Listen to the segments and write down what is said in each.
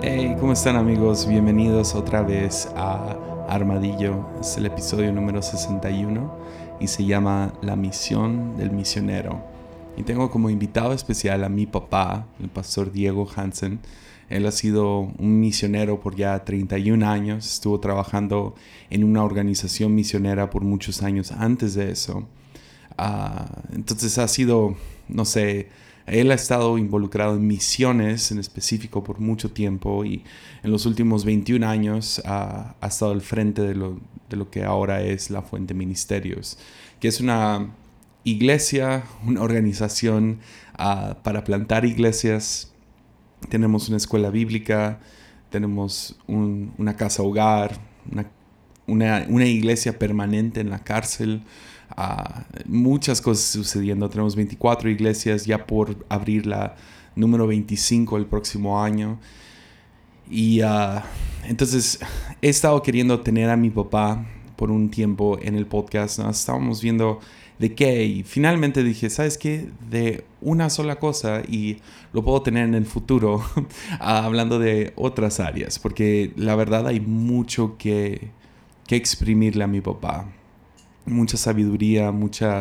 Hey, ¿cómo están, amigos? Bienvenidos otra vez a Armadillo. Es el episodio número 61 y se llama La Misión del Misionero. Y tengo como invitado especial a mi papá, el pastor Diego Hansen. Él ha sido un misionero por ya 31 años. Estuvo trabajando en una organización misionera por muchos años antes de eso. Entonces ha sido, no sé... Él ha estado involucrado en misiones en específico por mucho tiempo y en los últimos 21 años ha estado al frente de lo que ahora es la Fuente Ministerios, que es una iglesia, una organización para plantar iglesias. Tenemos una escuela bíblica, tenemos una casa hogar, una iglesia permanente en la cárcel. Muchas cosas sucediendo. Tenemos 24 iglesias ya por abrir la número 25 el próximo año. Y entonces he estado queriendo tener a mi papá por un tiempo en el podcast, ¿no? Estábamos viendo de qué y finalmente dije, ¿sabes qué? De una sola cosa y lo puedo tener en el futuro hablando de otras áreas, porque la verdad hay mucho que exprimirle a mi papá. Mucha sabiduría, mucho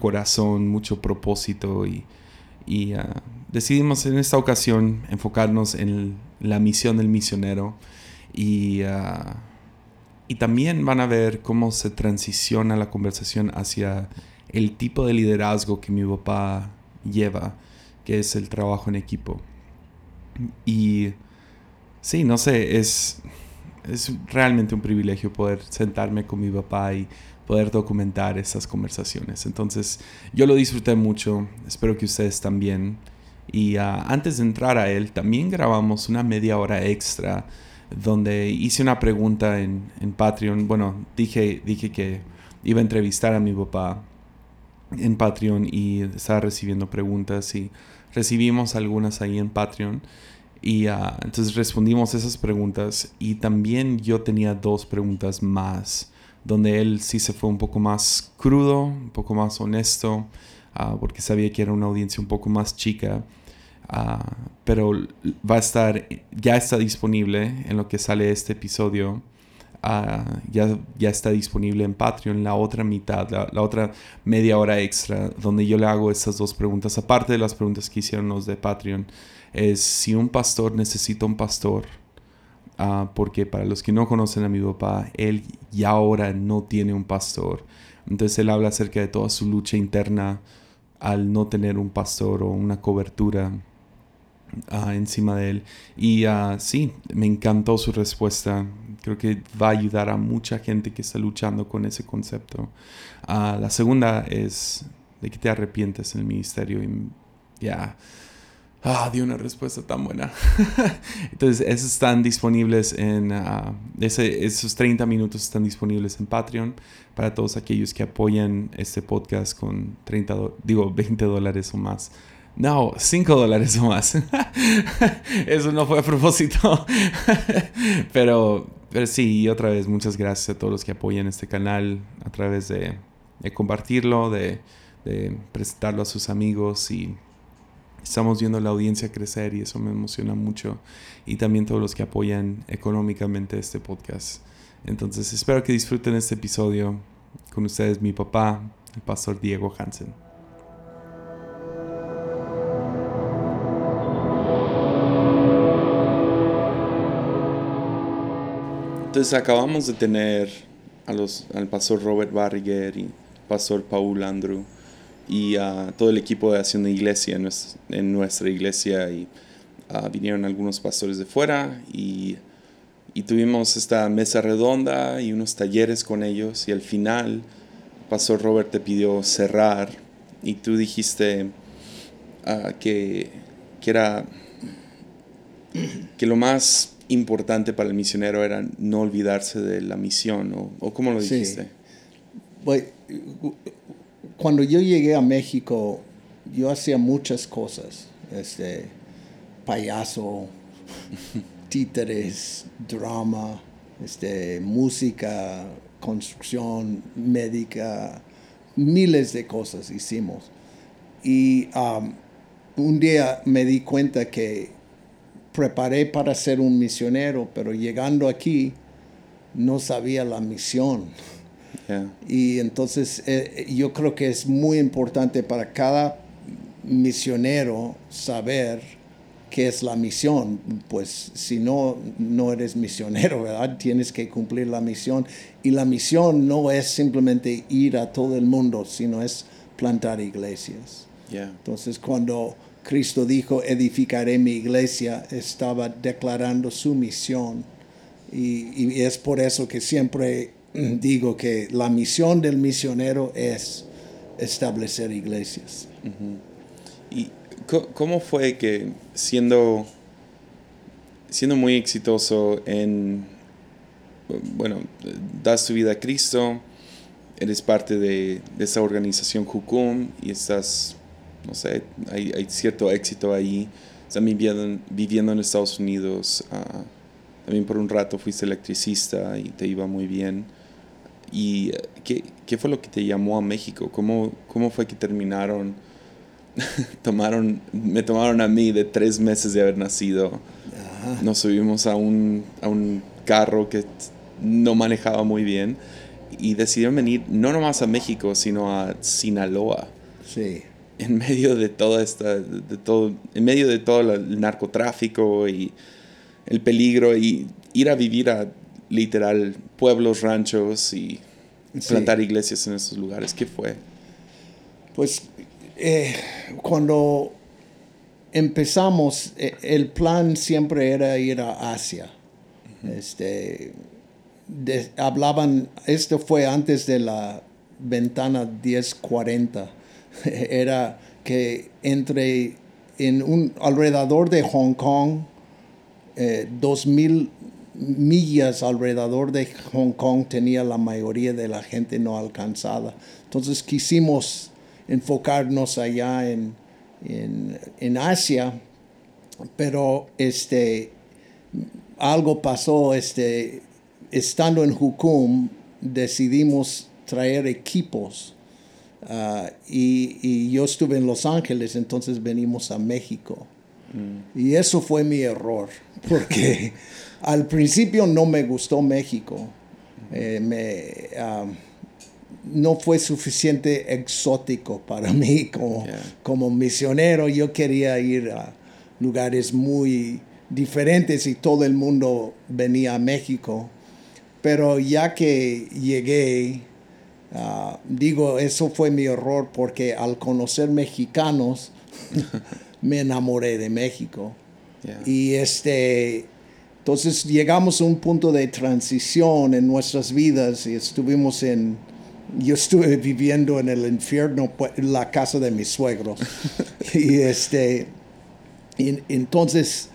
corazón, mucho propósito y decidimos en esta ocasión enfocarnos en la misión del misionero y también van a ver cómo se transiciona la conversación hacia el tipo de liderazgo que mi papá lleva, que es el trabajo en equipo. Y sí, no sé, es realmente un privilegio poder sentarme con mi papá y poder documentar esas conversaciones. Entonces, yo lo disfruté mucho. Espero que ustedes también. Y antes de entrar a él, también grabamos una media hora extra donde hice una pregunta en Patreon. Bueno, dije que iba a entrevistar a mi papá en Patreon y estaba recibiendo preguntas. Y recibimos algunas ahí en Patreon. Y entonces respondimos esas preguntas y también yo tenía dos preguntas más donde él sí se fue un poco más crudo, un poco más honesto, porque sabía que era una audiencia un poco más chica, pero va a estar, ya está disponible en lo que sale este episodio, ya está disponible en Patreon la otra mitad, la otra media hora extra donde yo le hago esas dos preguntas, aparte de las preguntas que hicieron los de Patreon. Es si un pastor necesita un pastor, porque para los que no conocen a mi papá, él ya ahora no tiene un pastor. Entonces él habla acerca de toda su lucha interna al no tener un pastor o una cobertura encima de él. Y sí, me encantó su respuesta. Creo que va a ayudar a mucha gente que está luchando con ese concepto. La segunda es de que te arrepientes en el ministerio. Y ya... dio una respuesta tan buena. Entonces, esos están disponibles en... esos 30 minutos están disponibles en Patreon para todos aquellos que apoyan este podcast con $20 o más. No, $5 o más. Eso no fue a propósito. pero sí, y otra vez, muchas gracias a todos los que apoyan este canal a través de compartirlo, de presentarlo a sus amigos y... Estamos viendo la audiencia crecer y eso me emociona mucho. Y también todos los que apoyan económicamente este podcast. Entonces, espero que disfruten este episodio. Con ustedes, mi papá, el pastor Diego Hansen. Entonces, acabamos de tener al pastor Robert Barriger y pastor Paul Andrew. Y todo el equipo de acción de iglesia en nuestra iglesia y vinieron algunos pastores de fuera y tuvimos esta mesa redonda y unos talleres con ellos y al final pastor Robert te pidió cerrar y tú dijiste que era que lo más importante para el misionero era no olvidarse de la misión o ¿cómo lo dijiste? Sí. Cuando yo llegué a México, yo hacía muchas cosas. Payaso, títeres, drama, música, construcción, médica, miles de cosas hicimos. Y un día me di cuenta que preparé para ser un misionero, pero llegando aquí no sabía la misión. Yeah. Y entonces yo creo que es muy importante para cada misionero saber qué es la misión. Pues si no, no eres misionero, ¿verdad? Tienes que cumplir la misión. Y la misión no es simplemente ir a todo el mundo, sino es plantar iglesias. Yeah. Entonces cuando Cristo dijo, edificaré mi iglesia, estaba declarando su misión. Y es por eso que siempre digo que la misión del misionero es establecer iglesias. Uh-huh. ¿Y cómo fue que siendo muy exitoso en, bueno, das tu vida a Cristo, eres parte de esa organización JUCUM y estás, no sé, hay cierto éxito ahí, están viviendo en Estados Unidos, también por un rato fuiste electricista y te iba muy bien. ¿Y qué fue lo que te llamó a México? ¿Cómo fue que terminaron? Me tomaron a mí de 3 meses de haber nacido. Ajá. Nos subimos a un carro que no manejaba muy bien y decidieron venir no nomás a México, sino a Sinaloa. Sí. En medio de todo el narcotráfico y el peligro, y ir a vivir a literal pueblos, ranchos y plantar iglesias en esos lugares. ¿Qué fue? Pues cuando empezamos, el plan siempre era ir a Asia. Uh-huh. Hablaban, esto fue antes de la ventana 1040, era que alrededor de Hong Kong, 2,000 millas alrededor de Hong Kong tenía la mayoría de la gente no alcanzada. Entonces quisimos enfocarnos allá en Asia, pero algo pasó. Estando en JUCUM decidimos traer equipos y yo estuve en Los Ángeles, entonces venimos a México. Y eso fue mi error, porque al principio no me gustó México. No fue suficiente exótico para mí como misionero. Yo quería ir a lugares muy diferentes y todo el mundo venía a México. Pero ya que llegué, digo, eso fue mi error, porque al conocer mexicanos, me enamoré de México. Yeah. Y entonces llegamos a un punto de transición en nuestras vidas y yo estuve viviendo en el infierno, en la casa de mis suegros. Y entonces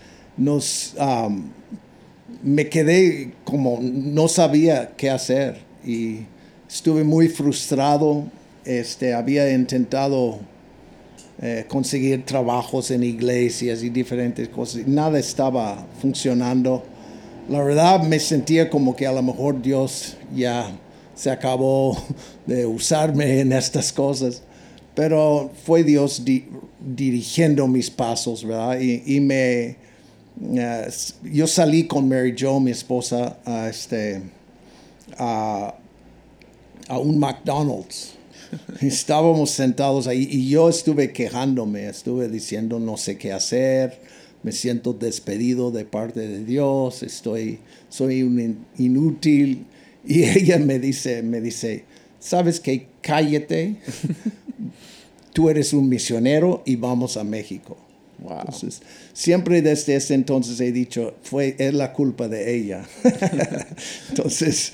me quedé como no sabía qué hacer y estuve muy frustrado. Había intentado conseguir trabajos en iglesias y diferentes cosas. Nada estaba funcionando. La verdad me sentía como que a lo mejor Dios ya se acabó de usarme en estas cosas. Pero fue Dios dirigiendo mis pasos, ¿verdad? Y yo salí con Mary Jo, mi esposa, a un McDonald's. Estábamos sentados ahí y yo estuve quejándome, estuve diciendo no sé qué hacer, me siento despedido de parte de Dios, soy un inútil. Y ella me dice, ¿sabes qué? Cállate, tú eres un misionero y vamos a México. Wow. Entonces, siempre desde ese entonces he dicho, es la culpa de ella. Entonces,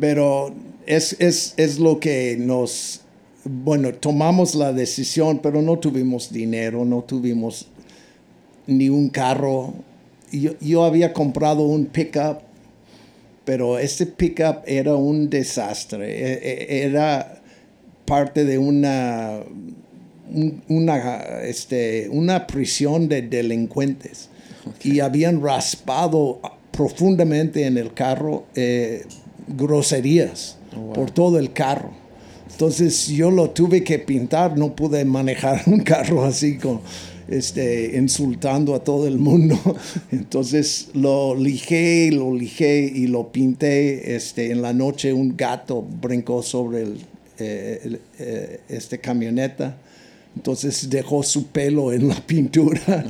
pero es lo que tomamos la decisión, pero no tuvimos dinero, no tuvimos ni un carro. Yo había comprado un pickup, pero ese pickup era un desastre. Era parte de una prisión de delincuentes. Okay. Y habían raspado profundamente en el carro groserías. Oh, wow. Por todo el carro. Entonces yo lo tuve que pintar, no pude manejar un carro así. insultando a todo el mundo. Entonces lo lijé y lo pinté. En la noche un gato brincó sobre el camioneta. Entonces dejó su pelo en la pintura.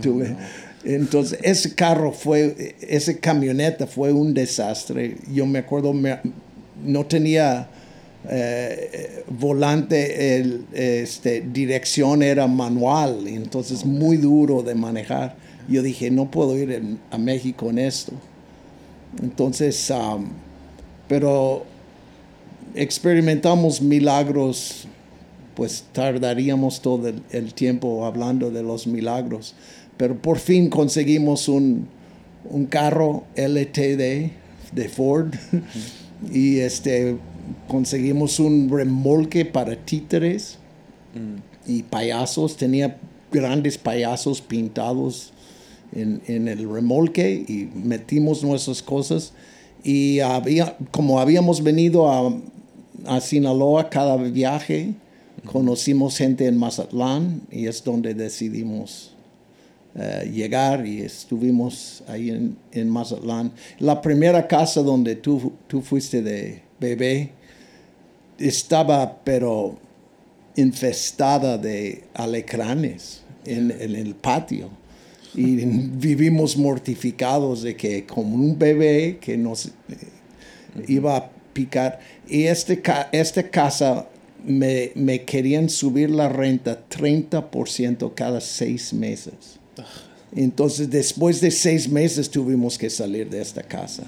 Entonces esa camioneta fue un desastre. Yo me acuerdo, no tenía volante, dirección era manual, entonces muy duro de manejar. Yo dije, no puedo ir a México en esto. Entonces, pero experimentamos milagros, pues tardaríamos todo el tiempo hablando de los milagros. Pero por fin conseguimos un carro LTD de Ford. Y conseguimos un remolque para títeres y payasos. Tenía grandes payasos pintados en el remolque y metimos nuestras cosas. Y como habíamos venido a Sinaloa cada viaje, conocimos gente en Mazatlán y es donde decidimos llegar y estuvimos ahí en Mazatlán. La primera casa donde tú fuiste de bebé estaba pero infestada de alacranes en el patio y vivimos mortificados de que como un bebé que nos iba a picar. Y esta casa me querían subir la renta 30% cada 6 meses. Entonces después de 6 meses tuvimos que salir de esta casa.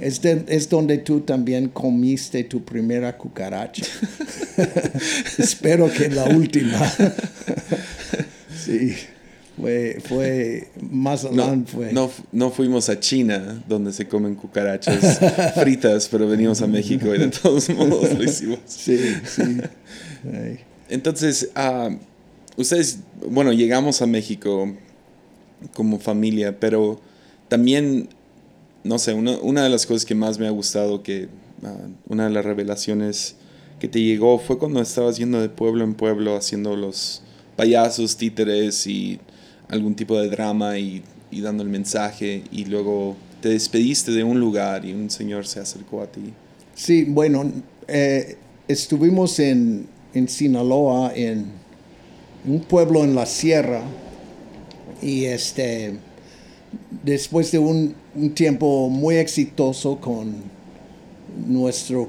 Es donde tú también comiste tu primera cucaracha. Espero que la última. Sí, fue Mazatlán. No fuimos a China, donde se comen cucarachas fritas, pero venimos a México y de todos modos lo hicimos. Sí. Entonces, ustedes, bueno, llegamos a México como familia, pero también, no sé, una de las cosas que más me ha gustado, que una de las revelaciones que te llegó fue cuando estabas yendo de pueblo en pueblo haciendo los payasos, títeres y algún tipo de drama y dando el mensaje, y luego te despediste de un lugar y un señor se acercó a ti. Sí, bueno, estuvimos en Sinaloa, en un pueblo en la sierra, y después de un tiempo muy exitoso con nuestro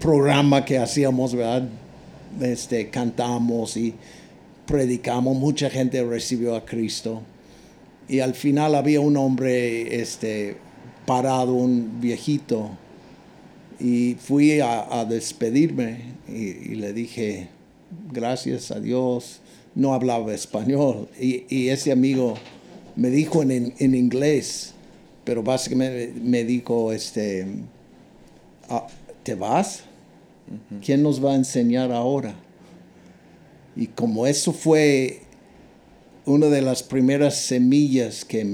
programa que hacíamos, ¿verdad? Cantamos y predicamos, mucha gente recibió a Cristo. Y al final había un hombre parado, un viejito, y fui a despedirme y le dije, gracias a Dios. No hablaba español y ese amigo me dijo en inglés, pero básicamente me dijo, ¿te vas? ¿Quién nos va a enseñar ahora? Y como eso fue una de las primeras semillas que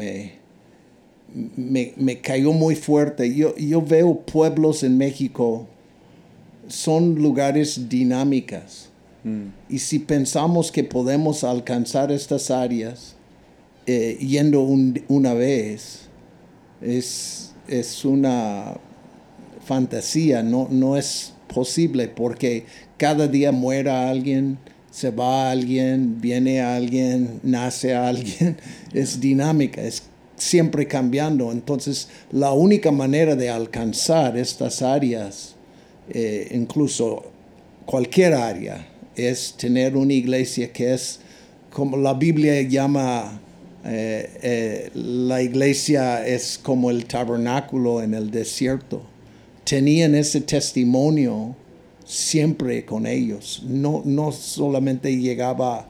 me cayó muy fuerte. Yo veo pueblos en México, son lugares dinámicas. Y si pensamos que podemos alcanzar estas áreas yendo una vez, es una fantasía, no es posible, porque cada día muere alguien, se va alguien, viene alguien, nace alguien. Es dinámica, es siempre cambiando. Entonces, la única manera de alcanzar estas áreas, incluso cualquier área, es tener una iglesia que es, como la Biblia llama, la iglesia es como el tabernáculo en el desierto. Tenían ese testimonio siempre con ellos. No solamente llegaba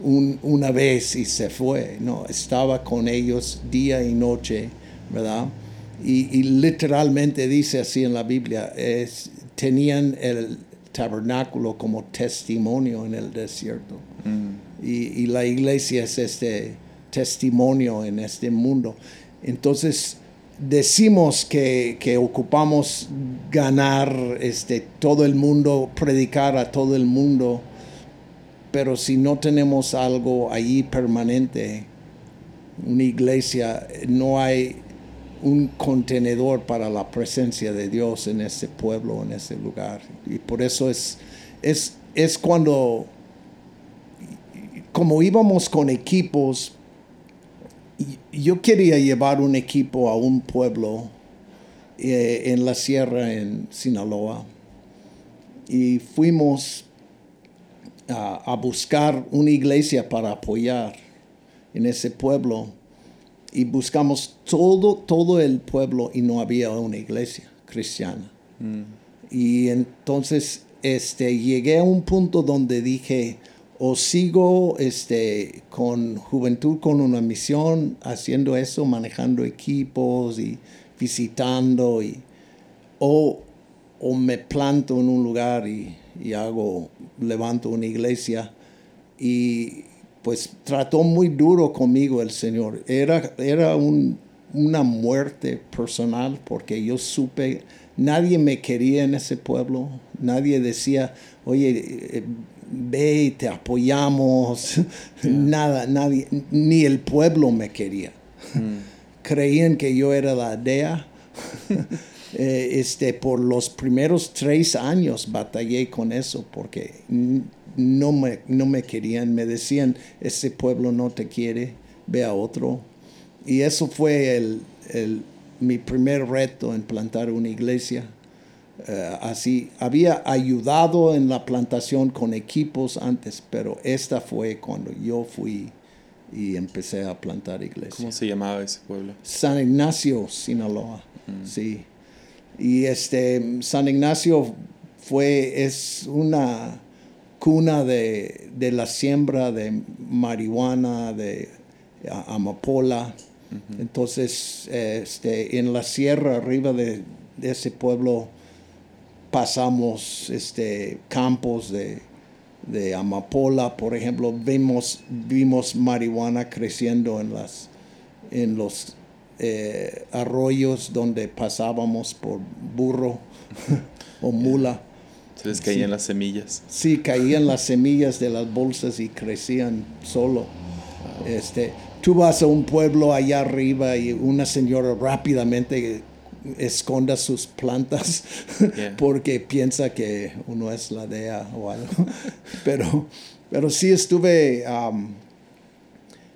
una vez y se fue. No, estaba con ellos día y noche, ¿verdad? Y literalmente dice así en la Biblia, tenían el tabernáculo como testimonio en el desierto. Y la iglesia es este testimonio en este mundo. Entonces decimos que ocupamos ganar todo el mundo, predicar a todo el mundo, Pero si no tenemos algo allí permanente, una iglesia, no hay un contenedor para la presencia de Dios en ese pueblo, en ese lugar. Y por eso es cuando, como íbamos con equipos, yo quería llevar un equipo a un pueblo en la sierra, en Sinaloa. Y fuimos a buscar una iglesia para apoyar en ese pueblo. Y buscamos todo el pueblo y no había una iglesia cristiana. Mm. Y entonces llegué a un punto donde dije, o sigo con Juventud con una Misión, haciendo eso, manejando equipos y visitando, o me planto en un lugar y levanto una iglesia. Y pues trató muy duro conmigo el Señor. Era una muerte personal, porque yo supe, nadie me quería en ese pueblo. Nadie decía, oye, ve, te apoyamos. Yeah. Nada, nadie, ni el pueblo me quería. Mm. Creían que yo era la DEA. Por los primeros 3 años batallé con eso, porque no me querían. Me decían, ese pueblo no te quiere, ve a otro. Y eso fue mi primer reto en plantar una iglesia. Así había ayudado en la plantación con equipos antes, pero esta fue cuando yo fui y empecé a plantar iglesia. ¿Cómo se llamaba ese pueblo? San Ignacio, Sinaloa. Mm. Sí. Y San Ignacio es una cuna de la siembra de marihuana, de amapola. Uh-huh. Entonces, en la sierra arriba de ese pueblo pasamos campos de amapola, por ejemplo. Vimos marihuana creciendo en los arroyos donde pasábamos por burro o mula. Se les caían las semillas. Sí, caían las semillas de las bolsas y crecían solo. Wow. Tú vas a un pueblo allá arriba y una señora rápidamente esconda sus plantas. Yeah. Porque piensa que uno es la DEA o algo. Pero sí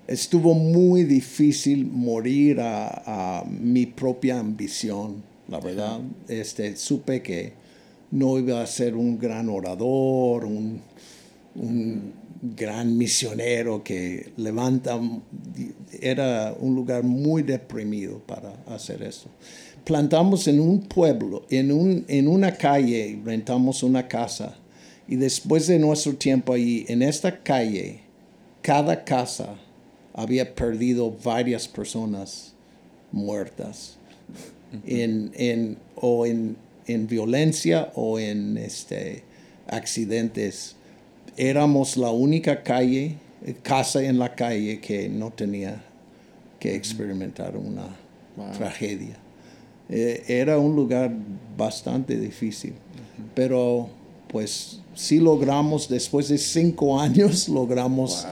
estuvo muy difícil morir a mi propia ambición, la verdad. Yeah. Supe que no iba a ser un gran orador, un gran misionero que levanta. Era un lugar muy deprimido para hacer eso. Plantamos en un pueblo, en una calle, rentamos una casa. Y después de nuestro tiempo allí, en esta calle, cada casa había perdido varias personas muertas. Uh-huh. En violencia o en accidentes. Éramos la única casa en la calle que no tenía que experimentar una tragedia. Era un lugar bastante difícil. Uh-huh. Pero pues sí logramos, después de 5 años, logramos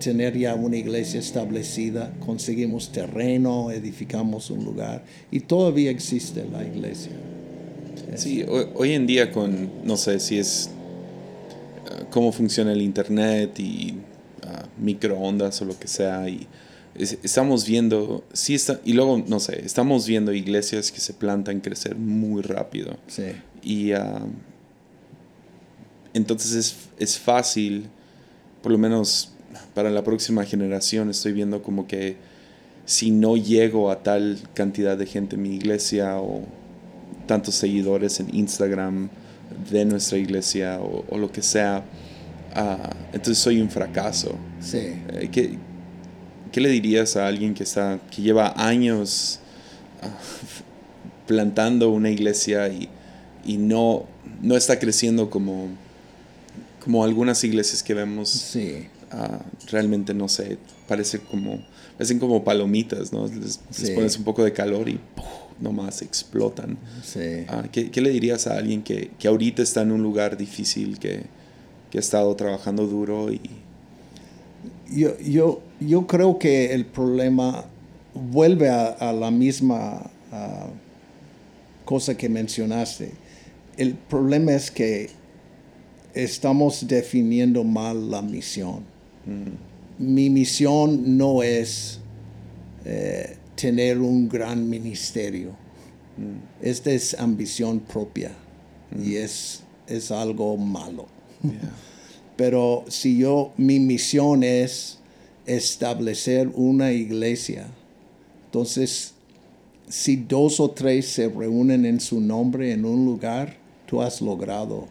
tener ya una iglesia establecida. Conseguimos terreno, edificamos un lugar y todavía existe la iglesia. Sí, hoy en día no sé si es cómo funciona el internet y microondas o lo que sea, y estamos viendo, y luego, no sé, estamos viendo iglesias que se plantan crecer muy rápido. Sí. Y entonces es fácil, por lo menos para la próxima generación, estoy viendo como que si no llego a tal cantidad de gente en mi iglesia o tantos seguidores en Instagram de nuestra iglesia o lo que sea, entonces soy un fracaso. Sí. ¿Qué le dirías a alguien que lleva años plantando una iglesia y no está creciendo como algunas iglesias que vemos? Sí. Realmente, no sé, parecen como palomitas, ¿no? Les pones un poco de calor y ¡puf!, nomás explotan. Sí. ¿Qué le dirías a alguien que ahorita está en un lugar difícil, que que ha estado trabajando duro. Y yo creo que el problema vuelve a la misma cosa que mencionaste. El problema es que estamos definiendo mal la misión. Mi misión no es tener un gran ministerio. Esta es ambición propia y es algo malo. Yeah. Pero si mi misión es establecer una iglesia, entonces si 2 o 3 se reúnen en su nombre en un lugar, tú has logrado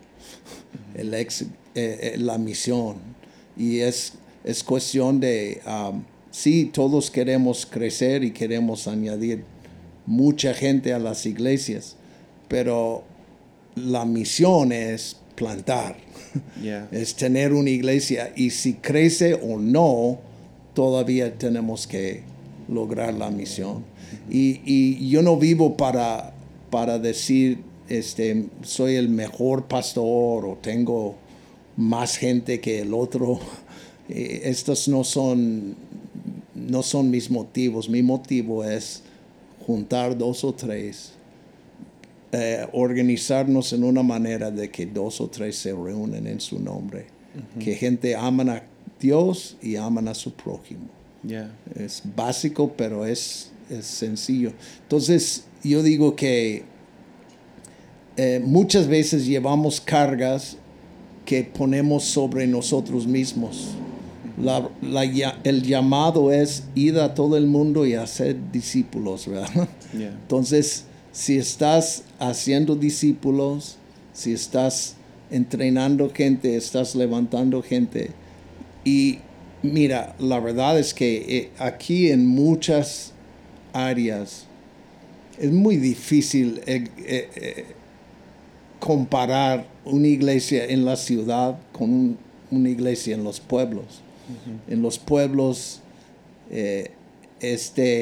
la misión. Y es cuestión de, sí, todos queremos crecer y queremos añadir mucha gente a las iglesias, pero la misión es plantar, yeah, es tener una iglesia, y si crece o no, todavía tenemos que lograr la misión. Y yo no vivo para decir, soy el mejor pastor o tengo más gente que el otro. Estos no son mis motivos. Mi motivo es juntar 2 o 3, organizarnos en una manera de que 2 o 3 se reúnen en su nombre. Uh-huh. Que gente aman a Dios y aman a su prójimo. Yeah. Es básico, pero es sencillo. Entonces, yo digo que muchas veces llevamos cargas que ponemos sobre nosotros mismos. El llamado es ir a todo el mundo y hacer discípulos, ¿verdad? Yeah. Entonces, si estás haciendo discípulos, si estás entrenando gente, estás levantando gente. Y mira, la verdad es que aquí en muchas áreas es muy difícil comparar una iglesia en la ciudad con una iglesia en los pueblos. Uh-huh. En los pueblos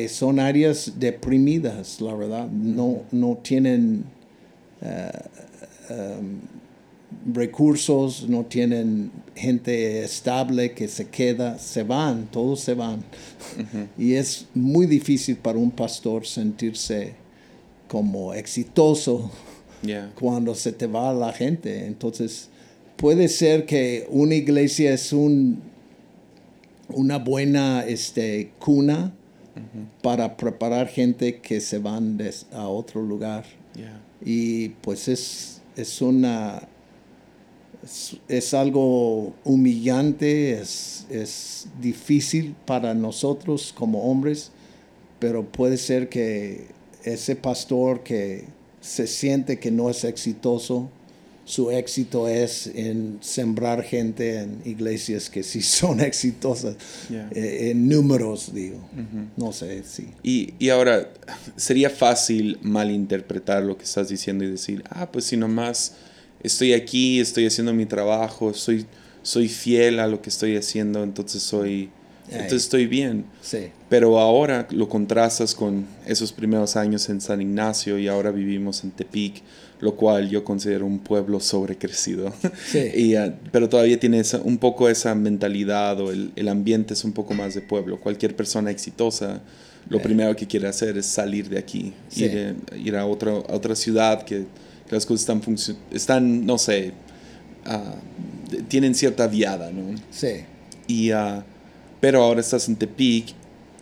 son áreas deprimidas, la verdad. No tienen recursos, no tienen gente estable que se queda. Todos se van. Uh-huh. Y es muy difícil para un pastor sentirse como exitoso, yeah, cuando se te va la gente. Entonces, puede ser que una iglesia es una buena cuna, uh-huh, para preparar gente que se van a otro lugar. Yeah. Y pues es algo humillante, es difícil para nosotros como hombres, pero puede ser que ese pastor que se siente que no es exitoso, su éxito es en sembrar gente en iglesias que sí son exitosas, yeah, en números, digo. Uh-huh. No sé, sí. Y ahora, sería fácil malinterpretar lo que estás diciendo y decir, pues si nomás estoy aquí, estoy haciendo mi trabajo, soy fiel a lo que estoy haciendo, entonces estoy bien. Sí. Pero ahora lo contrastas con esos primeros años en San Ignacio y ahora vivimos en Tepic, lo cual yo considero un pueblo sobrecrecido. Sí. Pero todavía tiene un poco esa mentalidad, o el ambiente es un poco más de pueblo. Cualquier persona exitosa, lo primero que quiere hacer es salir de aquí, sí, ir a otra ciudad que las cosas están no sé, tienen cierta viada, ¿no? Sí. Pero ahora estás en Tepic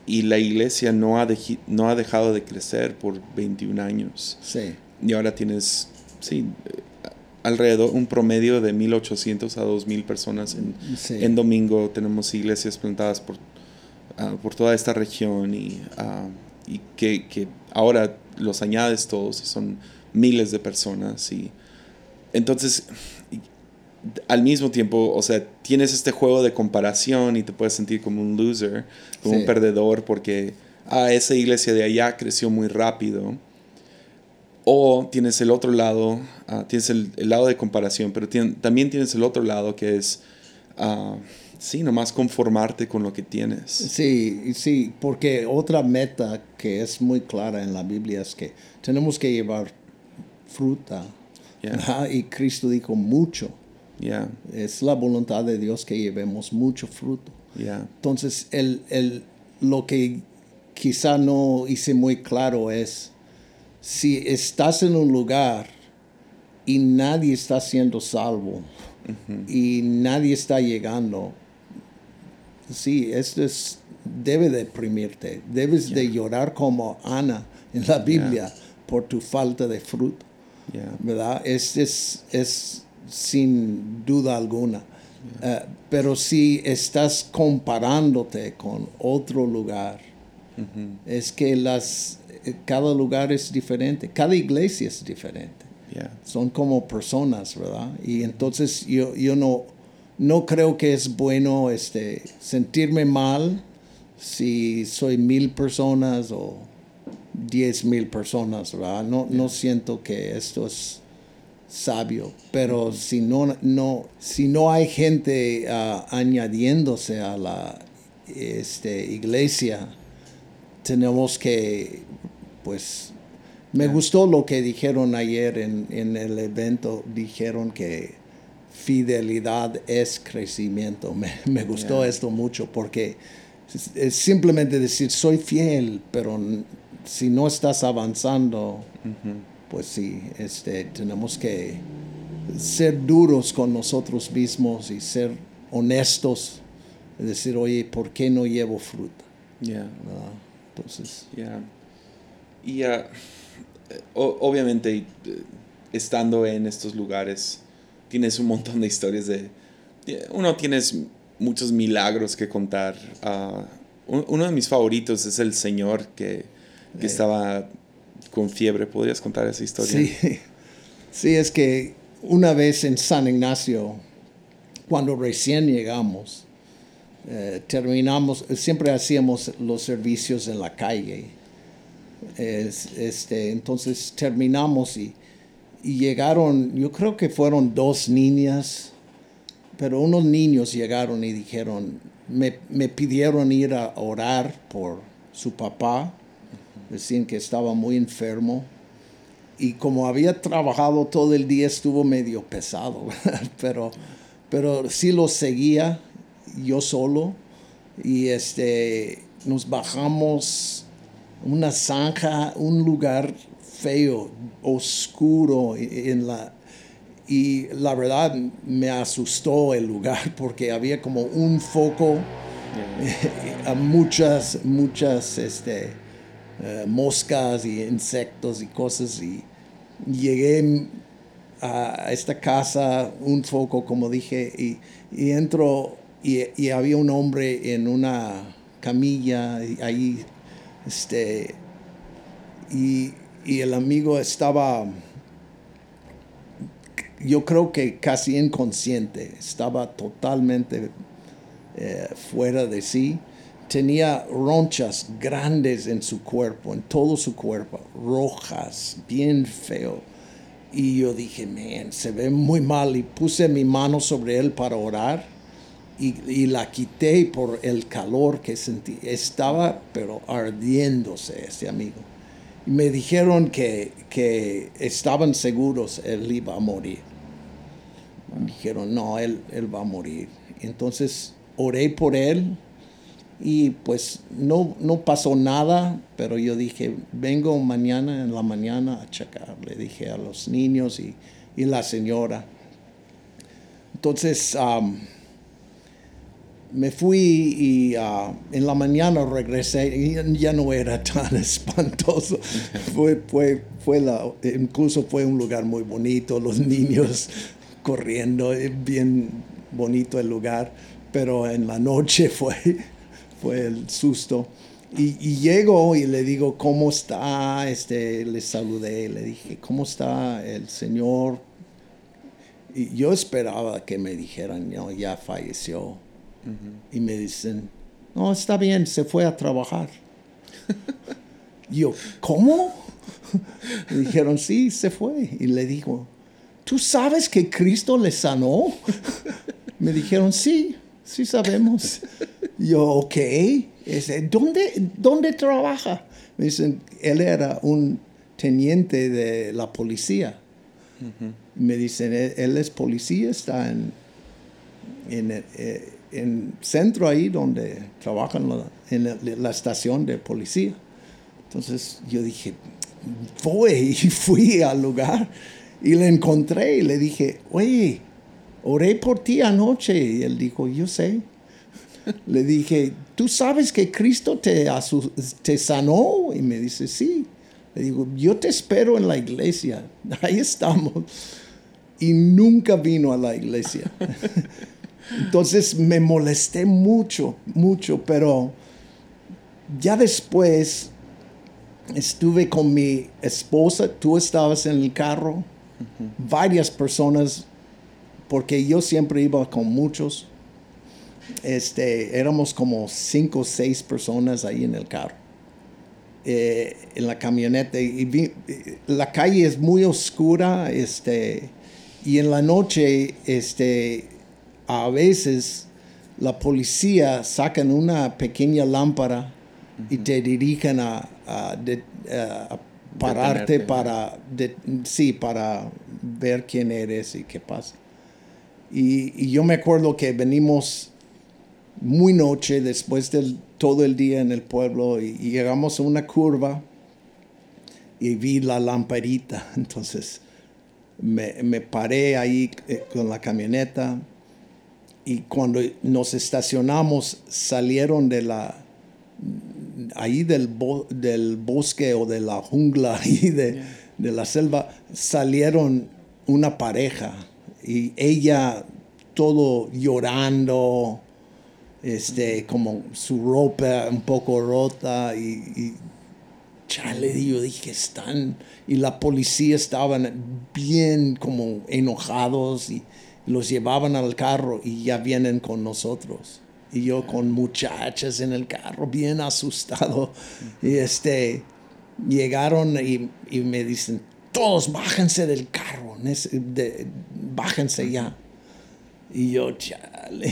y la iglesia no ha dejado de crecer por 21 años. Sí. Y ahora tienes, sí, alrededor un promedio de 1,800 a 2,000 personas en domingo. Tenemos iglesias plantadas por toda esta región y que ahora los añades todos y son miles de personas. Y entonces, al mismo tiempo, o sea, tienes este juego de comparación y te puedes sentir como un loser, como, sí, un perdedor, porque esa iglesia de allá creció muy rápido. O tienes el otro lado, tienes el lado de comparación, pero también tienes el otro lado que es, sí, nomás conformarte con lo que tienes. Sí, sí, porque otra meta que es muy clara en la Biblia es que tenemos que llevar fruta. Yeah. Y Cristo dijo mucho. Yeah. Es la voluntad de Dios que llevemos mucho fruto. Yeah. Entonces, lo que quizá no hice muy claro es, si estás en un lugar y nadie está siendo salvo, uh-huh, y nadie está llegando, sí, esto es, debe deprimirte. Debes, yeah, de llorar como Ana en la Biblia, yeah, por tu falta de fruto. Yeah. ¿Verdad? Es sin duda alguna. Yeah. Pero si estás comparándote con otro lugar, uh-huh, es que cada lugar es diferente, cada iglesia es diferente. Yeah. Son como personas, ¿verdad? Y entonces yo no creo que es bueno sentirme mal si soy 1,000 personas o 10,000 personas, ¿verdad? No, yeah, no siento que esto es sabio, pero mm-hmm, si no hay gente añadiéndose a la iglesia, tenemos que, pues, me, yeah, gustó lo que dijeron ayer en el evento, dijeron que fidelidad es crecimiento. Me gustó, yeah, esto mucho, porque es simplemente decir soy fiel, pero si no estás avanzando, uh-huh, pues sí, tenemos que ser duros con nosotros mismos y ser honestos. Y decir, oye, ¿por qué no llevo fruta? Yeah. Entonces, yeah. Y obviamente, estando en estos lugares, tienes un montón de historias tienes muchos milagros que contar. Uno de mis favoritos es el señor que estaba con fiebre. ¿Podrías contar esa historia? Sí, es que una vez en San Ignacio, cuando recién llegamos, terminamos, siempre hacíamos los servicios en la calle. Entonces terminamos y llegaron, yo creo que fueron 2 niñas, pero unos niños llegaron y dijeron, me pidieron ir a orar por su papá. Decían que estaba muy enfermo y como había trabajado todo el día estuvo medio pesado, pero sí lo seguía yo solo y nos bajamos una zanja, un lugar feo, oscuro y la verdad me asustó el lugar porque había como un foco, yeah, a muchas moscas y insectos y cosas, y llegué a esta casa, un foco como dije, y entro y había un hombre en una camilla ahí, y el amigo estaba, yo creo que casi inconsciente, estaba totalmente fuera de sí. Tenía ronchas grandes en su cuerpo, en todo su cuerpo, rojas, bien feo. Y yo dije, man, se ve muy mal. Y puse mi mano sobre él para orar y la quité por el calor que sentí. Estaba, pero ardiéndose ese amigo. Y me dijeron que estaban seguros él iba a morir. Me dijeron, no, él va a morir. Entonces oré por él. Y pues no pasó nada, pero yo dije, vengo mañana en la mañana a checar. Le dije a los niños y la señora. Entonces me fui y en la mañana regresé. Y ya no era tan espantoso. Incluso fue un lugar muy bonito, los niños corriendo. Bien bonito el lugar, pero en la noche fue el susto. Y llego y le digo, ¿cómo está? Le saludé, le dije, ¿cómo está el señor? Y yo esperaba que me dijeran, no, ya falleció. Uh-huh. Y me dicen, no, está bien, se fue a trabajar. Yo, ¿cómo? Me dijeron, sí, se fue. Y le digo, ¿tú sabes que Cristo le sanó? Me dijeron, sí sabemos. Yo, ok. ¿Dónde trabaja? Me dicen, él era un teniente de la policía. Uh-huh. me dicen, él es policía, está en centro ahí donde trabajan en la estación de policía. Entonces yo dije, fui al lugar y le encontré y le dije, oye, oré por ti anoche. Y él dijo, yo sé. Le dije, ¿tú sabes que Cristo te sanó? Y me dice, sí. Le digo, yo te espero en la iglesia. Ahí estamos. Y nunca vino a la iglesia. Entonces me molesté mucho, mucho. Pero ya después estuve con mi esposa. Tú estabas en el carro. Uh-huh. Varias personas, porque yo siempre iba con muchos. Éramos como 5 o 6 personas ahí en el carro. En la camioneta, y la calle es muy oscura, y en la noche a veces la policía sacan una pequeña lámpara, uh-huh, y te dirigen a pararte para ver quién eres y qué pasa. Y yo me acuerdo que venimos muy noche, después de todo el día en el pueblo, y llegamos a una curva y vi la lamparita. Entonces me paré ahí con la camioneta, y cuando nos estacionamos salieron del bosque o de la jungla y de la selva, salieron una pareja y ella todo llorando, como su ropa un poco rota, y chale, yo dije, y la policía estaban bien como enojados, y los llevaban al carro y ya vienen con nosotros. Y yo con muchachas en el carro, bien asustado. Y llegaron y me dicen, todos bájense del carro, bájense ya. Y yo, chale.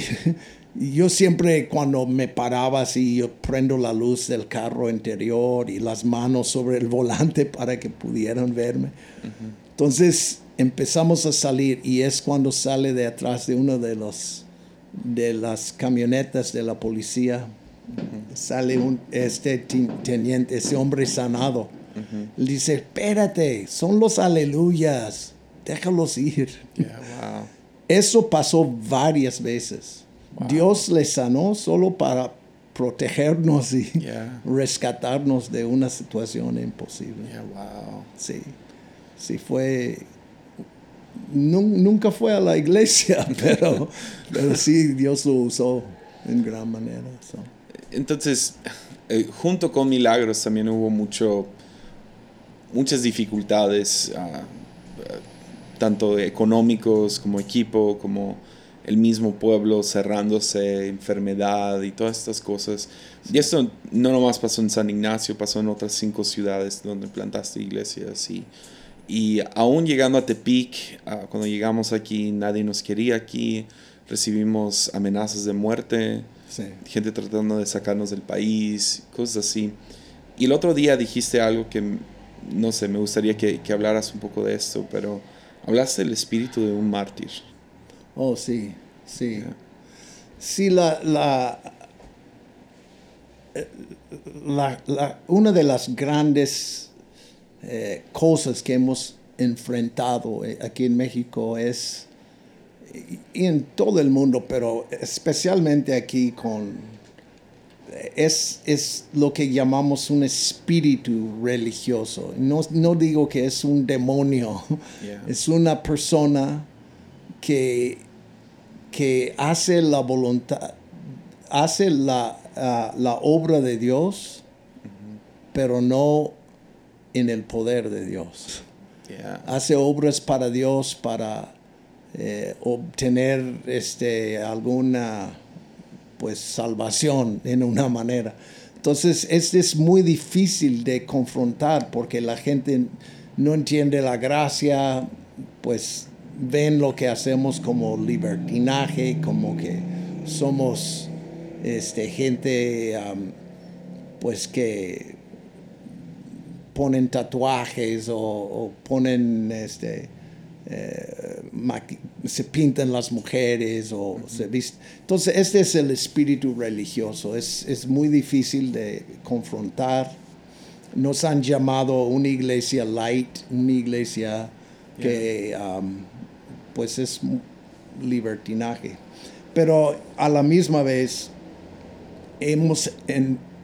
Yo siempre cuando me paraba así, yo prendo la luz del carro interior y las manos sobre el volante para que pudieran verme. Uh-huh. Entonces empezamos a salir, y es cuando sale de atrás de uno de las camionetas de la policía, uh-huh, sale este teniente, ese hombre sanado. Uh-huh. Le dice, espérate, son los aleluyas, déjalos ir. Yeah, wow. Eso pasó varias veces. Wow. Dios le sanó solo para protegernos y rescatarnos de una situación imposible. Yeah, wow. Sí, sí fue. Nunca fue a la iglesia, pero sí, Dios lo usó en gran manera. So. Entonces, junto con milagros también hubo muchas dificultades, tanto económicos como equipo, como el mismo pueblo cerrándose, enfermedad y todas estas cosas. Y esto no nomás pasó en San Ignacio, pasó en otras 5 ciudades donde plantaste iglesias. Y aún llegando a Tepic, cuando llegamos aquí, nadie nos quería aquí. Recibimos amenazas de muerte, sí, gente tratando de sacarnos del país, cosas así. Y el otro día dijiste algo que, no sé, me gustaría que hablaras un poco de esto, pero hablaste del espíritu de un mártir. Oh, sí, sí. Yeah. Sí, una de las grandes cosas que hemos enfrentado aquí en México es, y en todo el mundo, pero especialmente aquí, es lo que llamamos un espíritu religioso. No digo que es un demonio, yeah, es una persona que hace la voluntad, hace la obra de Dios, uh-huh, pero no en el poder de Dios. Yeah. Hace obras para Dios, para obtener alguna salvación en una manera. Entonces, es muy difícil de confrontar porque la gente no entiende la gracia, ven lo que hacemos como libertinaje, como que somos gente que ponen tatuajes o ponen se pintan las mujeres o se visten. Entonces, este es el espíritu religioso. Es muy difícil de confrontar. Nos han llamado una iglesia light, una iglesia que pues es libertinaje. Pero a la misma vez hemos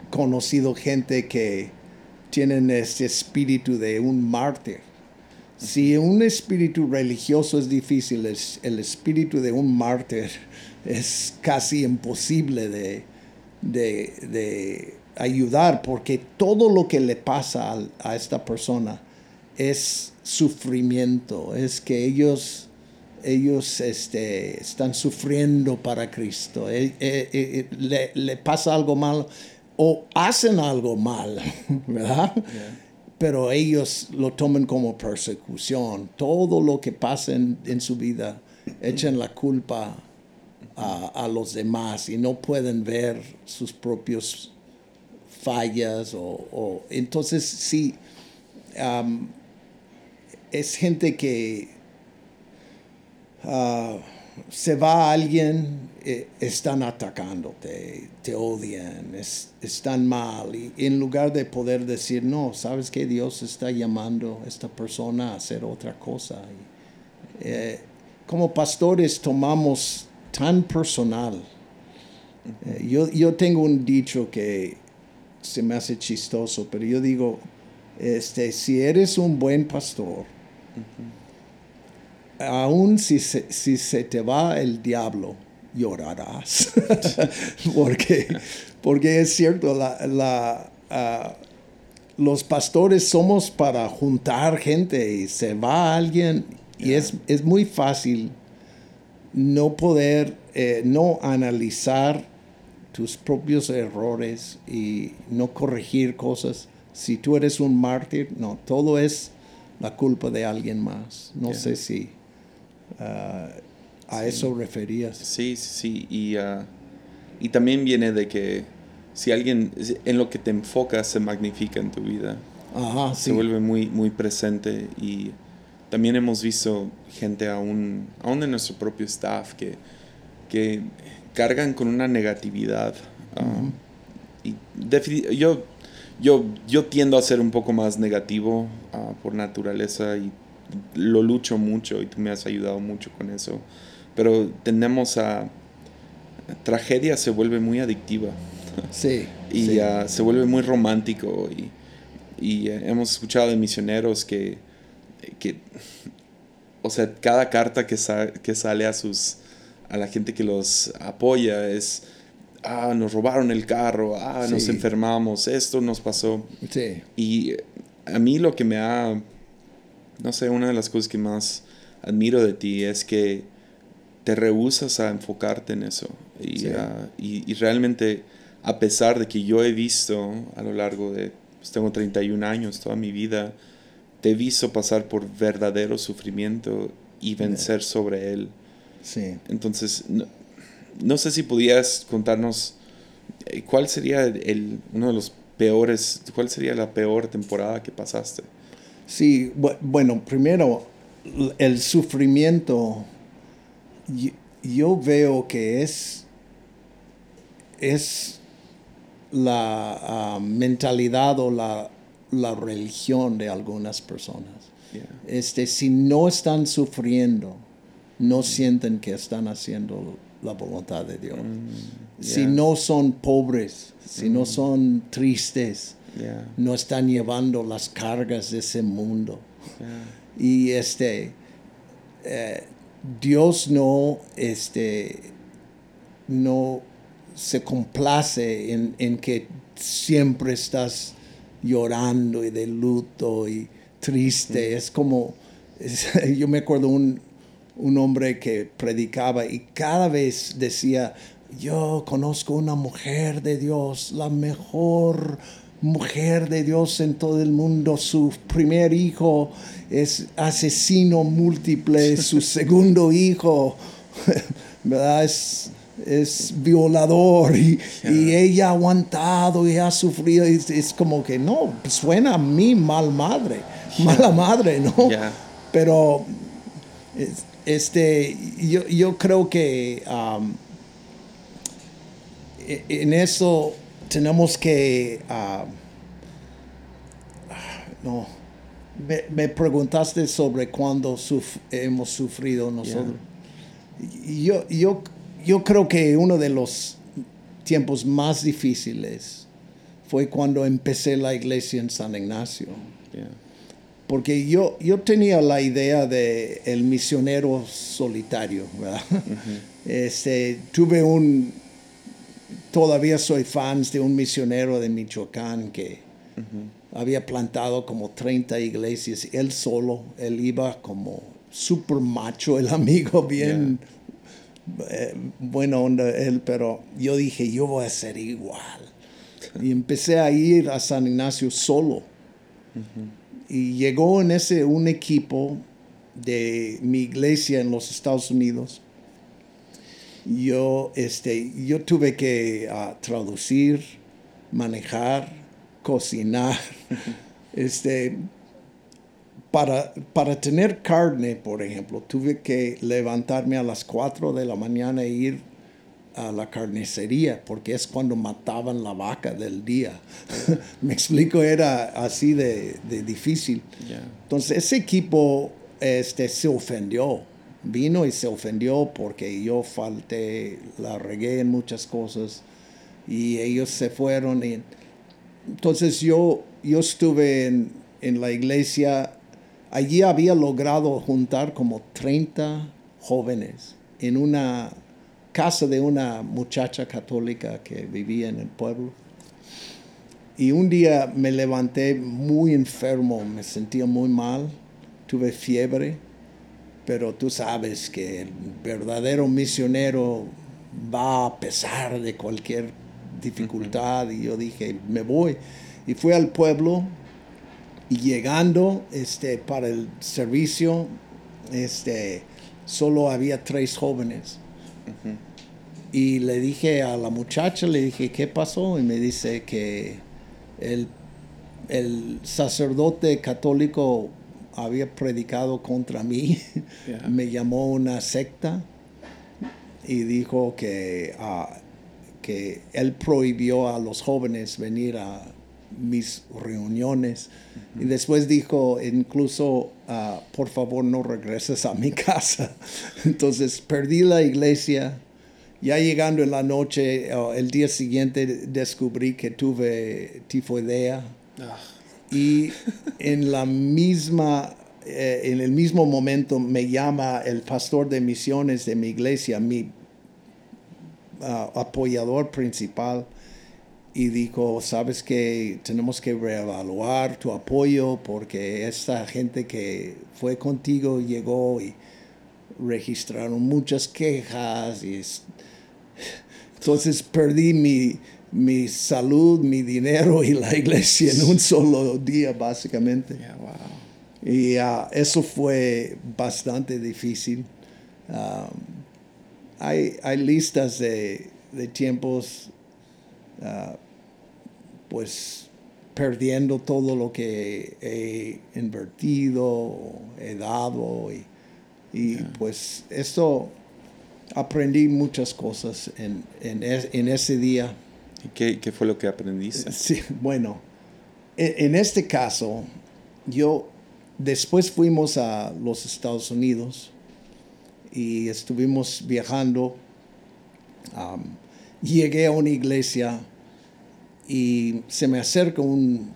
conocido gente que tienen este espíritu de un mártir. Si un espíritu religioso es difícil, el espíritu de un mártir es casi imposible de ayudar, porque todo lo que le pasa a esta persona es sufrimiento, es que ellos están sufriendo para Cristo, le pasa algo mal o hacen algo mal, ¿verdad? Yeah. Pero ellos lo toman como persecución. Todo lo que pasa en su vida, echan la culpa a los demás y no pueden ver sus propios fallas. Entonces, sí, es gente que se va a alguien, están atacándote, te odian, están mal. Y en lugar de poder decir, no, ¿sabes qué? Dios está llamando a esta persona a hacer otra cosa. Como pastores tomamos tan personal. Yo tengo un dicho que se me hace chistoso, pero yo digo, si eres un buen pastor, aún si se te va el diablo, llorarás. porque es cierto, los pastores somos para juntar gente y se va alguien y es muy fácil no poder, no analizar tus propios errores y no corregir cosas. Si tú eres un mártir, no, todo es la culpa de alguien más. No sé si... a eso referías. Sí. Y también viene de que si alguien, en lo que te enfocas, se magnifica en tu vida. Ajá, sí. Se vuelve muy, muy presente. Y también hemos visto gente aún de nuestro propio staff que cargan con una negatividad. Y yo tiendo a ser un poco más negativo por naturaleza y lo lucho mucho y tú me has ayudado mucho con eso, pero tenemos tragedia se vuelve muy adictiva, sí, y sí. Se vuelve muy romántico y hemos escuchado de misioneros que o sea, cada carta que sale a la gente que los apoya es nos robaron el carro, sí. Nos enfermamos, esto nos pasó, sí. Y a mí lo que me ha no sé, una de las cosas que más admiro de ti es que te rehusas a enfocarte en eso. Y, sí. Y realmente, a pesar de que yo he visto a lo largo de... Pues tengo 31 años, toda mi vida, te he visto pasar por verdadero sufrimiento y vencer sobre él. Sí. Entonces, no sé si podías contarnos cuál sería cuál sería la peor temporada que pasaste. Sí, bueno, primero, el sufrimiento, yo veo que es la mentalidad o la religión de algunas personas. Yeah. Si no están sufriendo, no sienten que están haciendo la voluntad de Dios. Yeah. Si no son pobres, si no son tristes, yeah. No están llevando las cargas de ese mundo. Yeah. Y Dios no se complace en que siempre estás llorando y de luto y triste. Mm. Es como, yo me acuerdo un hombre que predicaba y cada vez decía, yo conozco una mujer de Dios, la mejor mujer de Dios en todo el mundo, su primer hijo es asesino múltiple, su segundo hijo, ¿verdad? Es violador y ella ha aguantado y ha sufrido, es como que no, suena a mí mala madre, ¿no? Yeah. Pero Yo creo que en eso tenemos que... Me preguntaste sobre cuándo hemos sufrido nosotros. Yeah. Yo creo que uno de los tiempos más difíciles fue cuando empecé la iglesia en San Ignacio. Yeah. Porque yo tenía la idea de el misionero solitario, ¿verdad? Uh-huh. Tuve todavía soy fan de un misionero de Michoacán que uh-huh. había plantado como 30 iglesias. Él solo, él iba como super macho, el amigo, bien buena onda él. Pero yo dije, yo voy a ser igual. Y empecé a ir a San Ignacio solo. Uh-huh. Y llegó en un equipo de mi iglesia en los Estados Unidos. Yo tuve que traducir, manejar, cocinar, para tener carne, por ejemplo, tuve que levantarme a las 4 de la mañana e ir a la carnicería, porque es cuando mataban la vaca del día. Me explico, era así de difícil. Yeah. Entonces, ese equipo se ofendió. Vino y se ofendió porque yo falté, la regué en muchas cosas y ellos se fueron. Y entonces, yo estuve en la iglesia. Allí había logrado juntar como 30 jóvenes en una casa de una muchacha católica que vivía en el pueblo. Y un día me levanté muy enfermo, me sentía muy mal, tuve fiebre, pero tú sabes que el verdadero misionero va a pesar de cualquier dificultad. Y yo dije, me voy. Y fui al pueblo y llegando para el servicio, solo había 3 jóvenes. Uh-huh. Y le dije a la muchacha, ¿qué pasó? Y me dice que el sacerdote católico había predicado contra mí. Yeah. Me llamó una secta y dijo que él prohibió a los jóvenes venir a mis reuniones. Uh-huh. Y después dijo, incluso, por favor no regreses a mi casa. Entonces perdí la iglesia. Ya llegando en la noche, el día siguiente descubrí que tuve tifoidea. Y en el mismo momento me llama el pastor de misiones de mi iglesia, mi apoyador principal. Y dijo, ¿sabes qué? Tenemos que reevaluar tu apoyo porque esta gente que fue contigo llegó y registraron muchas quejas. Y entonces perdí mi salud, mi dinero y la iglesia en un solo día, básicamente. Yeah, wow. Y eso fue bastante difícil. Hay listas de tiempos... pues perdiendo todo lo que he invertido, he dado y yeah. Pues esto aprendí muchas cosas en ese día. ¿Y qué fue lo que aprendiste? Sí, bueno, en este caso yo después fuimos a los Estados Unidos y estuvimos viajando. Llegué a una iglesia y se me acerca un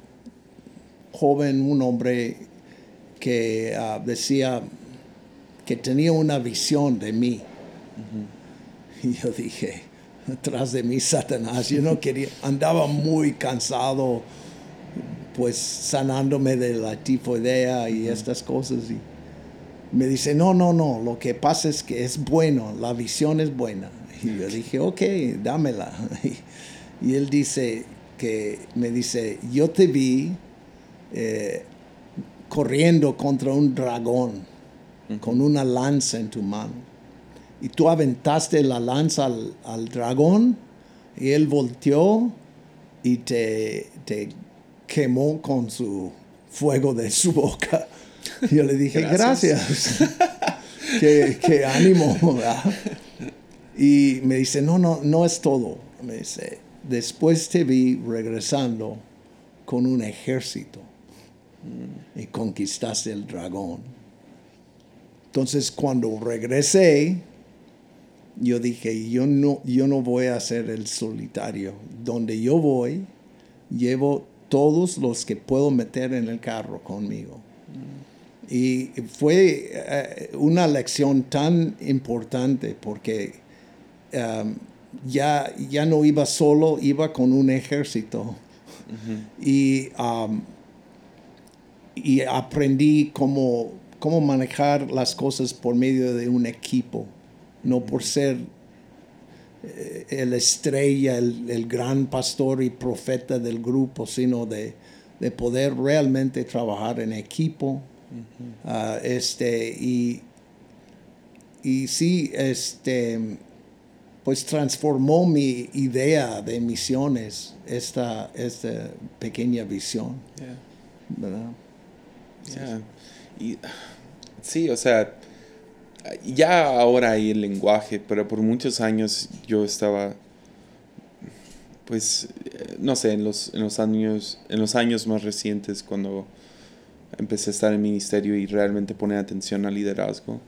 joven, un hombre que decía que tenía una visión de mí. Uh-huh. Y yo dije, atrás de mí Satanás. Yo no quería, andaba muy cansado, pues sanándome de la tifoidea y uh-huh. estas cosas. Y me dice, no, lo que pasa es que es bueno, la visión es buena. Y yo dije, ok, dámela. Y él me dice, yo te vi corriendo contra un dragón con una lanza en tu mano. Y tú aventaste la lanza al dragón y él volteó y te quemó con su fuego de su boca. Yo le dije, gracias. qué ánimo, ¿verdad? Y me dice, no es todo. Me dice, después te vi regresando con un ejército y conquistaste el dragón. Entonces, cuando regresé, yo dije, yo no voy a ser el solitario. Donde yo voy, llevo todos los que puedo meter en el carro conmigo. Y fue una lección tan importante porque ya no iba solo, iba con un ejército. Uh-huh. Y aprendí cómo manejar las cosas por medio de un equipo. No por ser el estrella, el gran pastor y profeta del grupo, sino de poder realmente trabajar en equipo. Uh-huh. Pues transformó mi idea de misiones, esta pequeña visión. Yeah. ¿Verdad? Yeah. Y, sí, o sea, ya ahora hay el lenguaje, pero por muchos años yo estaba, pues, no sé, en los años más recientes, cuando empecé a estar en ministerio y realmente poner atención al liderazgo,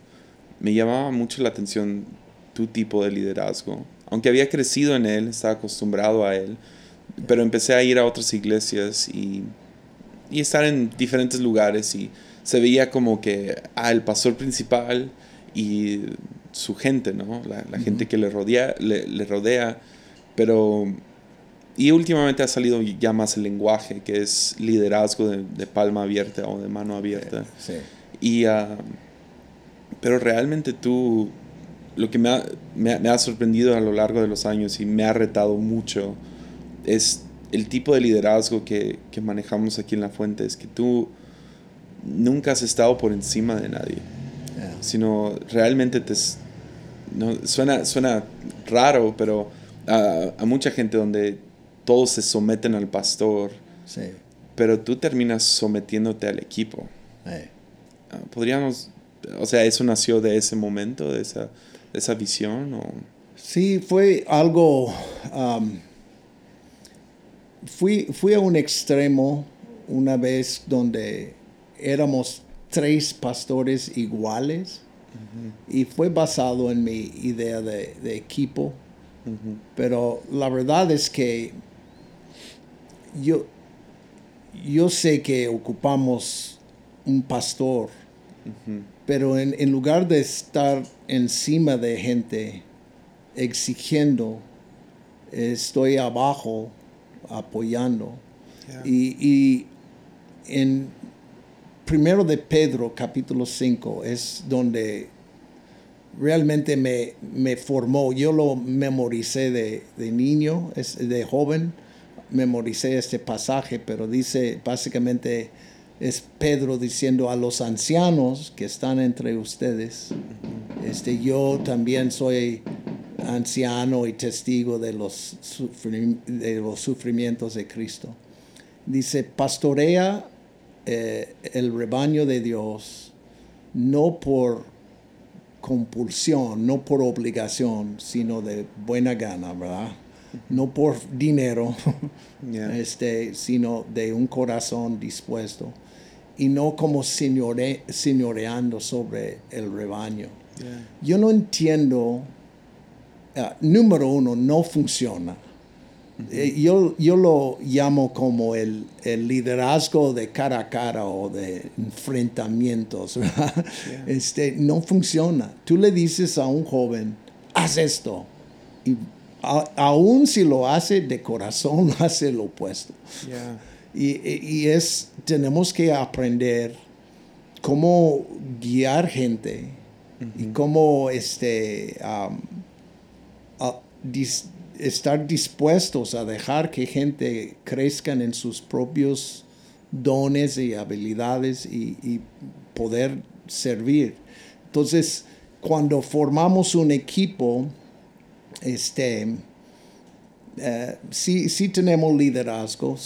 me llamaba mucho la atención tu tipo de liderazgo. Aunque había crecido en él, estaba acostumbrado a él, pero empecé a ir a otras iglesias y estar en diferentes lugares y se veía como que el pastor principal y su gente, ¿no? La uh-huh. gente que le rodea. Pero, y últimamente ha salido ya más el lenguaje, que es liderazgo de palma abierta o de mano abierta. Sí. Y, pero realmente tú, lo que me ha sorprendido a lo largo de los años y me ha retado mucho es el tipo de liderazgo que manejamos aquí en La Fuente. Es que tú nunca has estado por encima de nadie, yeah. sino realmente suena raro, pero a mucha gente donde todos se someten al pastor, sí. pero tú terminas sometiéndote al equipo. Hey. Podríamos, o sea, ¿eso nació de ese momento, de esa visión? ¿O? Sí, fue algo, fui a un extremo una vez donde éramos 3 pastores iguales, uh-huh. y fue basado en mi idea de equipo. Uh-huh. Pero la verdad es que yo sé que ocupamos un pastor, uh-huh. pero en lugar de estar encima de gente exigiendo, estoy abajo apoyando. Yeah. Y en 1 de Pedro, capítulo 5, es donde realmente me formó. Yo lo memoricé de niño, de joven, memoricé este pasaje, pero dice, básicamente, es Pedro diciendo a los ancianos que están entre ustedes, yo también soy anciano y testigo de los sufrimientos de Cristo. Dice, pastorea el rebaño de Dios, no por compulsión, no por obligación, sino de buena gana, ¿verdad? No por dinero, yeah. Sino de un corazón dispuesto, y no como señoreando sobre el rebaño. Yeah. Yo no entiendo, número uno, no funciona. Uh-huh. Yo lo llamo como el liderazgo de cara a cara o de enfrentamientos, ¿verdad? Yeah. No funciona. Tú le dices a un joven, haz esto, y aún si lo hace de corazón, hace lo opuesto. Yeah. Y tenemos que aprender cómo guiar gente, uh-huh. y cómo estar dispuestos a dejar que gente crezcan en sus propios dones y habilidades y poder servir. Entonces, cuando formamos un equipo, sí tenemos liderazgo.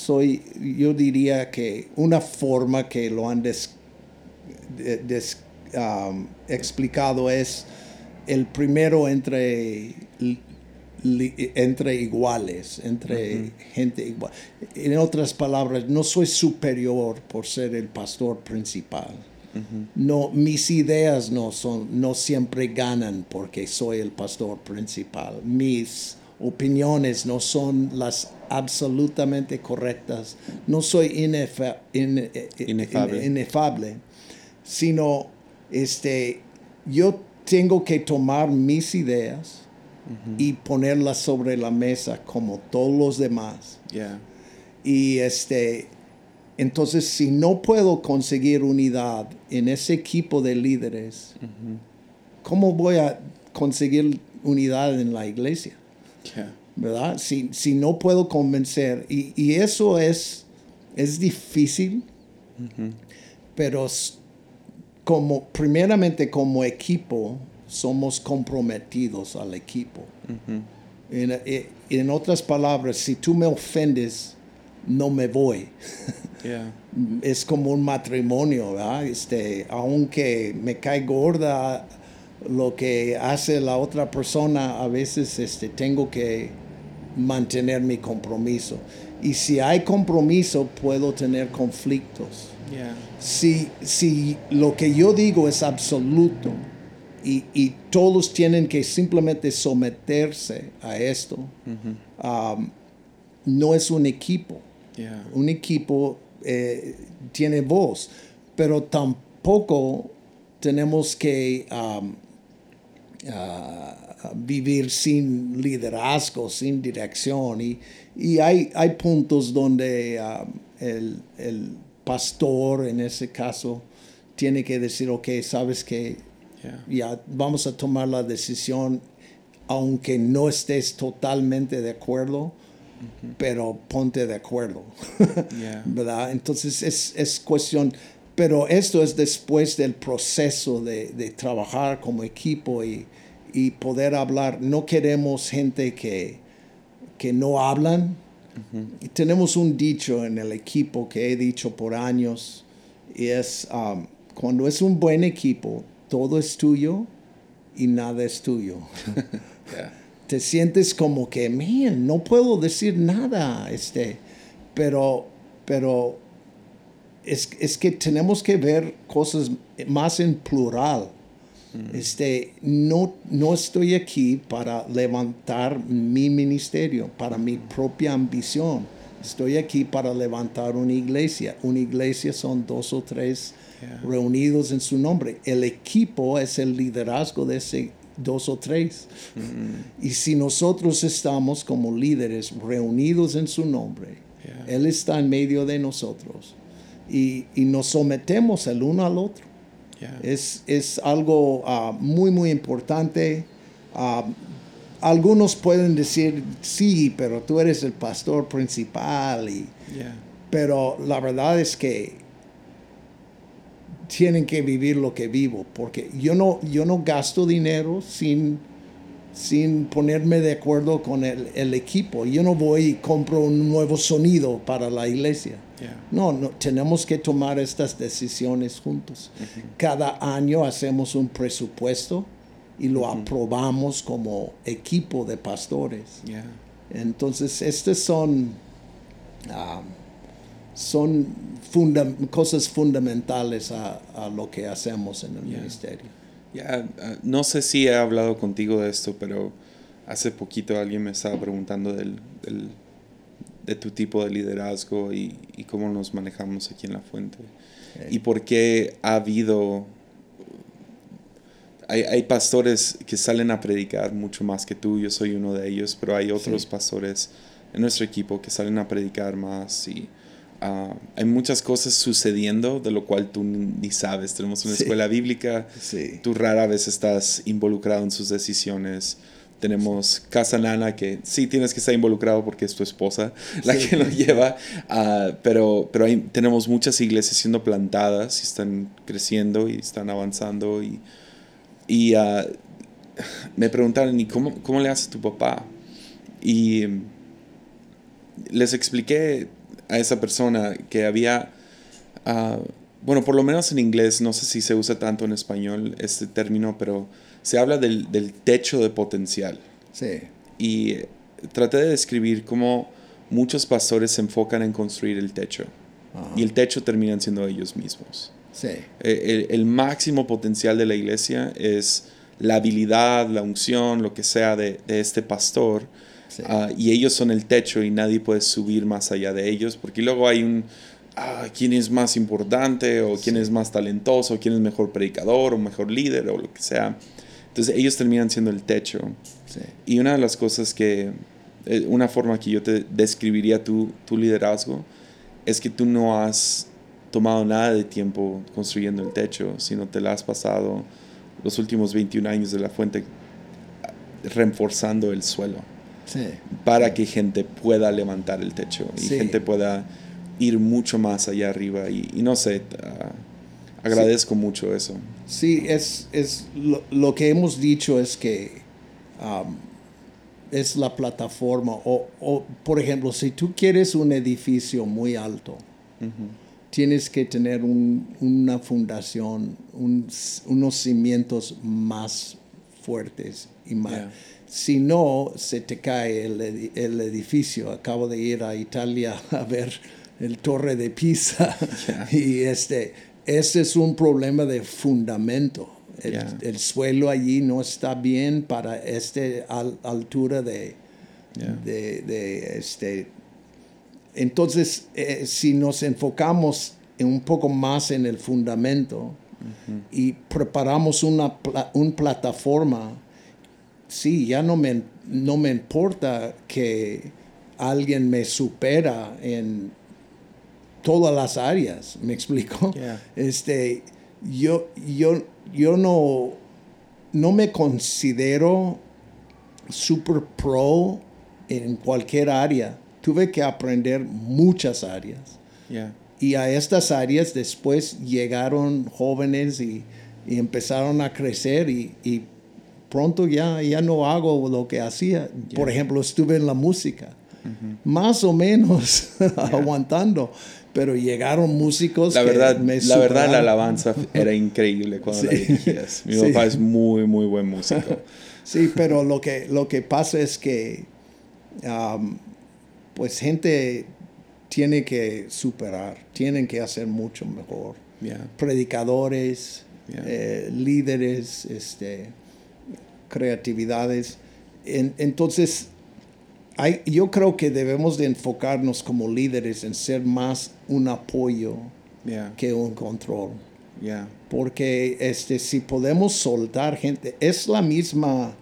Yo diría que una forma que lo han explicado es el primero entre iguales, entre uh-huh. gente igual. En otras palabras, no soy superior por ser el pastor principal. Uh-huh. No, mis ideas no siempre ganan porque soy el pastor principal. Mis opiniones no son las absolutamente correctas. No soy inefable, sino yo tengo que tomar mis ideas uh-huh. y ponerlas sobre la mesa como todos los demás. Yeah. Y entonces, si no puedo conseguir unidad en ese equipo de líderes, uh-huh. ¿cómo voy a conseguir unidad en la iglesia? Yeah. ¿Verdad? Si no puedo convencer. Y eso es difícil, uh-huh. pero primeramente como equipo, somos comprometidos al equipo. Uh-huh. En otras palabras, si tú me ofendes, no me voy. Yeah. Es como un matrimonio, ¿verdad? Aunque me cae gorda lo que hace la otra persona, a veces tengo que mantener mi compromiso. Y si hay compromiso, puedo tener conflictos. Yeah. Si lo que yo digo es absoluto y todos tienen que simplemente someterse a esto, uh-huh. No es un equipo. Yeah. Un equipo tiene voz, pero tampoco tenemos que vivir sin liderazgo, sin dirección. Y hay puntos donde el pastor, en ese caso, tiene que decir, ok, sabes que yeah. ya vamos a tomar la decisión, aunque no estés totalmente de acuerdo, uh-huh. pero ponte de acuerdo, yeah. ¿verdad? Entonces es cuestión, pero esto es después del proceso de trabajar como equipo y poder hablar. No queremos gente que no hablan. Uh-huh. Y tenemos un dicho en el equipo que he dicho por años, y es cuando es un buen equipo, todo es tuyo y nada es tuyo. yeah. Te sientes como que, man, no puedo decir nada. Pero es que tenemos que ver cosas más en plural. Mm. No estoy aquí para levantar mi ministerio, para mi propia ambición. Estoy aquí para levantar una iglesia. Una iglesia son 2 o 3 yeah. reunidos en su nombre. El equipo es el liderazgo de ese 2 o 3. Mm-hmm. Y si nosotros estamos como líderes reunidos en su nombre, yeah. Él está en medio de nosotros y nos sometemos el uno al otro. Yeah. Es algo muy, muy importante. Algunos pueden decir, sí, pero tú eres el pastor principal. Yeah. Pero la verdad es que tienen que vivir lo que vivo, porque yo no gasto dinero sin ponerme de acuerdo con el equipo. Yo no voy y compro un nuevo sonido para la iglesia. Yeah. No, tenemos que tomar estas decisiones juntos. Uh-huh. Cada año hacemos un presupuesto y lo uh-huh. aprobamos como equipo de pastores. Yeah. Entonces, estas son cosas fundamentales a lo que hacemos en el yeah. ministerio. Yeah. No sé si he hablado contigo de esto, pero hace poquito alguien me estaba preguntando de tu tipo de liderazgo y cómo nos manejamos aquí en La Fuente. Okay. Y por qué ha habido... Hay pastores que salen a predicar mucho más que tú. Yo soy uno de ellos, pero hay otros sí. pastores en nuestro equipo que salen a predicar más y... hay muchas cosas sucediendo de lo cual tú ni sabes. Tenemos una sí. escuela bíblica. Sí. Tú rara vez estás involucrado en sus decisiones. Tenemos Casa Nana, que sí tienes que estar involucrado porque es tu esposa la sí. que lo lleva. Pero tenemos muchas iglesias siendo plantadas y están creciendo y están avanzando. Y me preguntaron, ¿y cómo le hace tu papá? Y les expliqué a esa persona que había bueno, por lo menos en inglés, no sé si se usa tanto en español este término, pero se habla del techo de potencial. Sí. Y traté de describir cómo muchos pastores se enfocan en construir el techo. Ajá. Y el techo terminan siendo ellos mismos. Sí. El máximo potencial de la iglesia es la habilidad, la unción, lo que sea de este pastor. Sí. Y ellos son el techo y nadie puede subir más allá de ellos, porque luego hay un quién es más importante o quién es más talentoso, o quién es mejor predicador o mejor líder o lo que sea. Entonces ellos terminan siendo el techo. Sí. Y una de las cosas que, una forma que yo te describiría tu liderazgo es que tú no has tomado nada de tiempo construyendo el techo, sino te la has pasado los últimos 21 años de la fuente reforzando el suelo. Sí. Para que gente pueda levantar el techo y gente pueda ir mucho más allá arriba. Y no sé, agradezco mucho eso. Sí, es lo que hemos dicho es que es la plataforma. O, por ejemplo, si tú quieres un edificio muy alto, uh-huh, tienes que tener una fundación, unos cimientos más fuertes y más... Yeah. Si no, se te cae el edificio. Acabo de ir a Italia a ver el Torre de Pisa. Yeah. Y ese es un problema de fundamento. El suelo allí no está bien para altura de... Yeah. Entonces, si nos enfocamos un poco más en el fundamento, uh-huh, y preparamos una plataforma, sí, ya no me importa que alguien me supera en todas las áreas. ¿Me explico? Yeah. Yo no me considero super pro en cualquier área. Tuve que aprender muchas áreas. Yeah. Y a estas áreas después llegaron jóvenes y empezaron a crecer y pronto ya no hago lo que hacía. Yeah. Por ejemplo, estuve en la música. Uh-huh. Más o menos aguantando. Pero llegaron músicos que la alabanza era increíble cuando la dirigías. Mi papá es muy, muy buen músico. Sí, pero lo que pasa es que pues gente tiene que superar. Tienen que hacer mucho mejor. Yeah. Predicadores, líderes, creatividades. Entonces, yo creo que debemos de enfocarnos como líderes en ser más un apoyo que un control. Yeah. Porque si podemos soltar gente, es la misma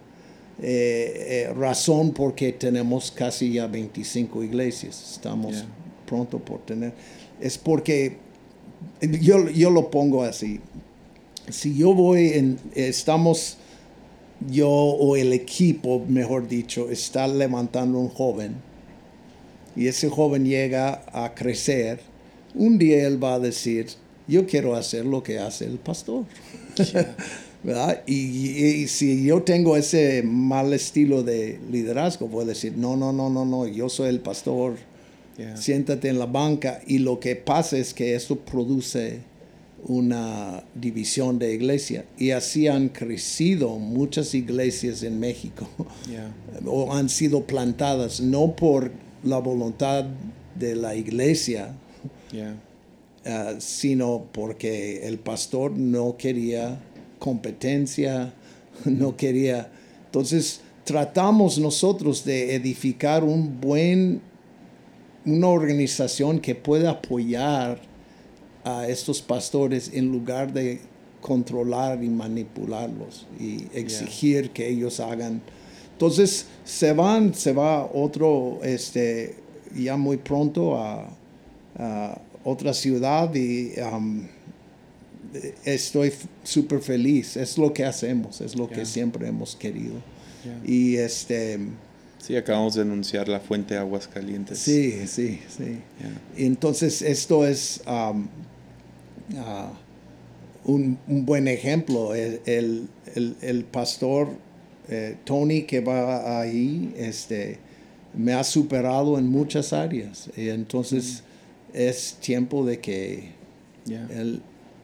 razón porque tenemos casi ya 25 iglesias. Estamos pronto por tener. Es porque yo lo pongo así. Si yo voy yo o el equipo, mejor dicho, está levantando un joven y ese joven llega a crecer, un día él va a decir, yo quiero hacer lo que hace el pastor. Yeah. ¿Verdad? Y si yo tengo ese mal estilo de liderazgo, voy a decir, no, yo soy el pastor, siéntate en la banca. Y lo que pasa es que eso produce una división de iglesia. Y así han crecido muchas iglesias en México. Yeah. O han sido plantadas, no por la voluntad de la iglesia, sino porque el pastor no quería competencia, no quería... Entonces, tratamos nosotros de edificar una organización que pueda apoyar a estos pastores en lugar de controlar y manipularlos y exigir que ellos hagan. Entonces se va otro ya muy pronto a otra ciudad y estoy súper feliz. Es lo que hacemos, es lo que siempre hemos querido. Yeah. Y sí, acabamos de anunciar la fuente de Aguacalientes. Sí. Yeah. Entonces esto es un buen ejemplo. El pastor Tony que va ahí me ha superado en muchas áreas. Entonces es tiempo de que Yeah.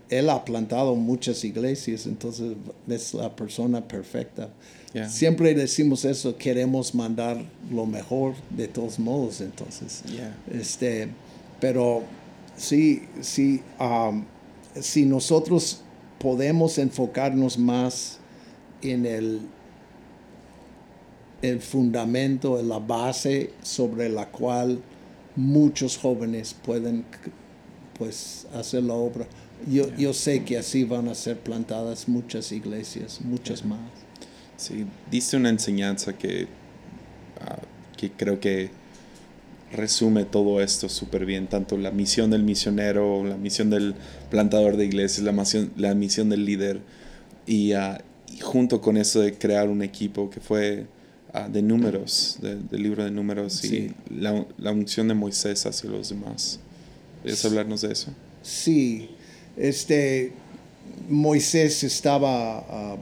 Él ha plantado muchas iglesias, entonces es la persona perfecta. Yeah. Siempre decimos eso, queremos mandar lo mejor de todos modos, entonces. Yeah. Pero sí, si nosotros podemos enfocarnos más en el fundamento, en la base sobre la cual muchos jóvenes pueden hacer la obra. Yo sé que así van a ser plantadas muchas iglesias, muchas más. Sí, dice una enseñanza que creo que resume todo esto súper bien, tanto la misión del misionero, la misión del plantador de iglesias, la misión del líder, y junto con eso de crear un equipo que fue de números, del libro de números, y sí, la unción de Moisés hacia los demás. ¿Puedes hablarnos de eso? Sí. Moisés estaba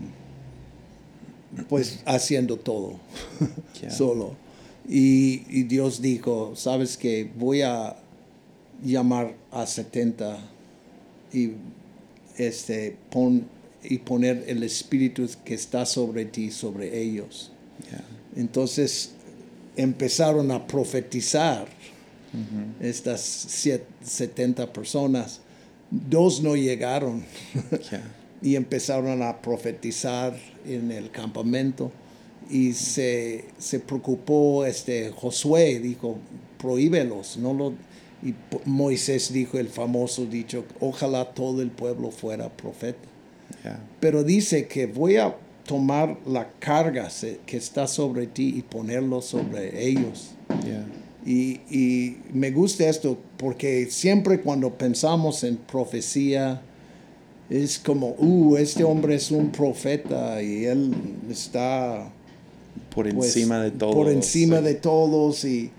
haciendo todo solo, y Dios dijo, sabes que voy a llamar a 70 y poner el espíritu que está sobre ti sobre ellos. Yeah. Entonces empezaron a profetizar. Uh-huh. Estas 70 personas. 2 no llegaron. Yeah. Y empezaron a profetizar en el campamento, y se preocupó Josué, dijo, prohíbelos, no lo... Y Moisés dijo el famoso dicho, ojalá todo el pueblo fuera profeta. Yeah. Pero dice que voy a tomar la carga que está sobre ti y ponerlo sobre ellos. Yeah. Y me gusta esto porque siempre cuando pensamos en profecía es como, este hombre es un profeta y él está por encima de todos. Por encima de todos, y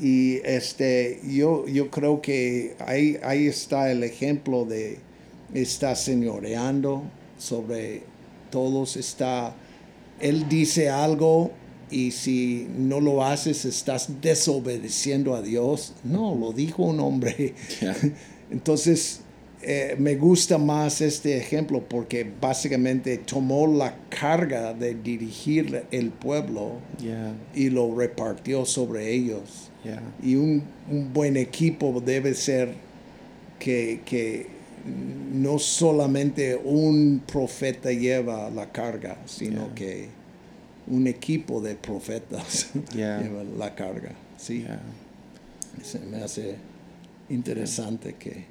yo creo que ahí está el ejemplo de está señoreando sobre todos, él dice algo. Y si no lo haces, estás desobedeciendo a Dios. No, lo dijo un hombre. Yeah. Entonces, me gusta más este ejemplo porque básicamente tomó la carga de dirigir el pueblo. Yeah. Y lo repartió sobre ellos. Yeah. Y un buen equipo debe ser que no solamente un profeta lleva la carga, sino yeah, que un equipo de profetas yeah, lleva la carga. Sí. Yeah. Se me hace interesante. Yeah.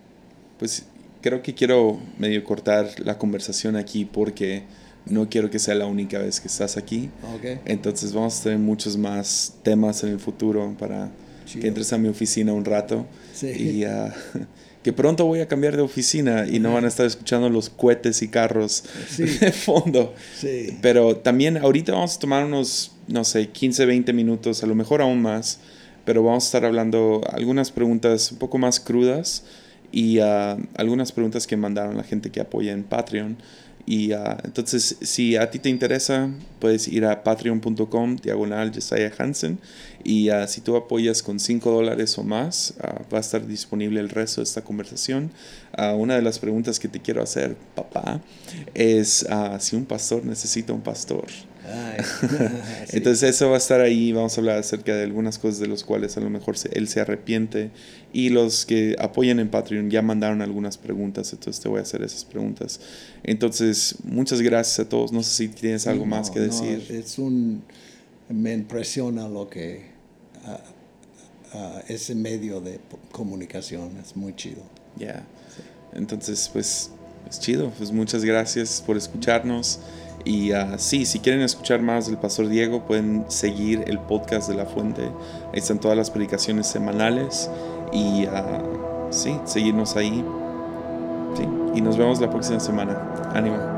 Pues creo que quiero medio cortar la conversación aquí porque no quiero que sea la única vez que estás aquí. Okay. Entonces vamos a tener muchos más temas en el futuro para que entres a mi oficina un rato. Sí. Y que pronto voy a cambiar de oficina y no van a estar escuchando los cohetes y carros de fondo. Sí. Pero también ahorita vamos a tomar unos, no sé, 15, 20 minutos, a lo mejor aún más, pero vamos a estar hablando algunas preguntas un poco más crudas y algunas preguntas que mandaron la gente que apoya en Patreon. Y entonces, si a ti te interesa, puedes ir a patreon.com/JosiahHansen. Y si tú apoyas con $5 o más, va a estar disponible el resto de esta conversación. Una de las preguntas que te quiero hacer, papá, es si un pastor necesita un pastor. Entonces eso va a estar ahí. Vamos a hablar acerca de algunas cosas de las cuales a lo mejor él se arrepiente, y los que apoyan en Patreon ya mandaron algunas preguntas, entonces te voy a hacer esas preguntas. Entonces muchas gracias a todos. No sé si tienes algo más que decir. Me impresiona lo que ese medio de comunicación es muy chido. Yeah. Sí. Entonces pues es chido, pues muchas gracias por escucharnos. Y si quieren escuchar más del Pastor Diego, pueden seguir el podcast de La Fuente. Ahí están todas las predicaciones semanales. Y seguirnos ahí. Sí. Y nos vemos la próxima semana. Ánimo.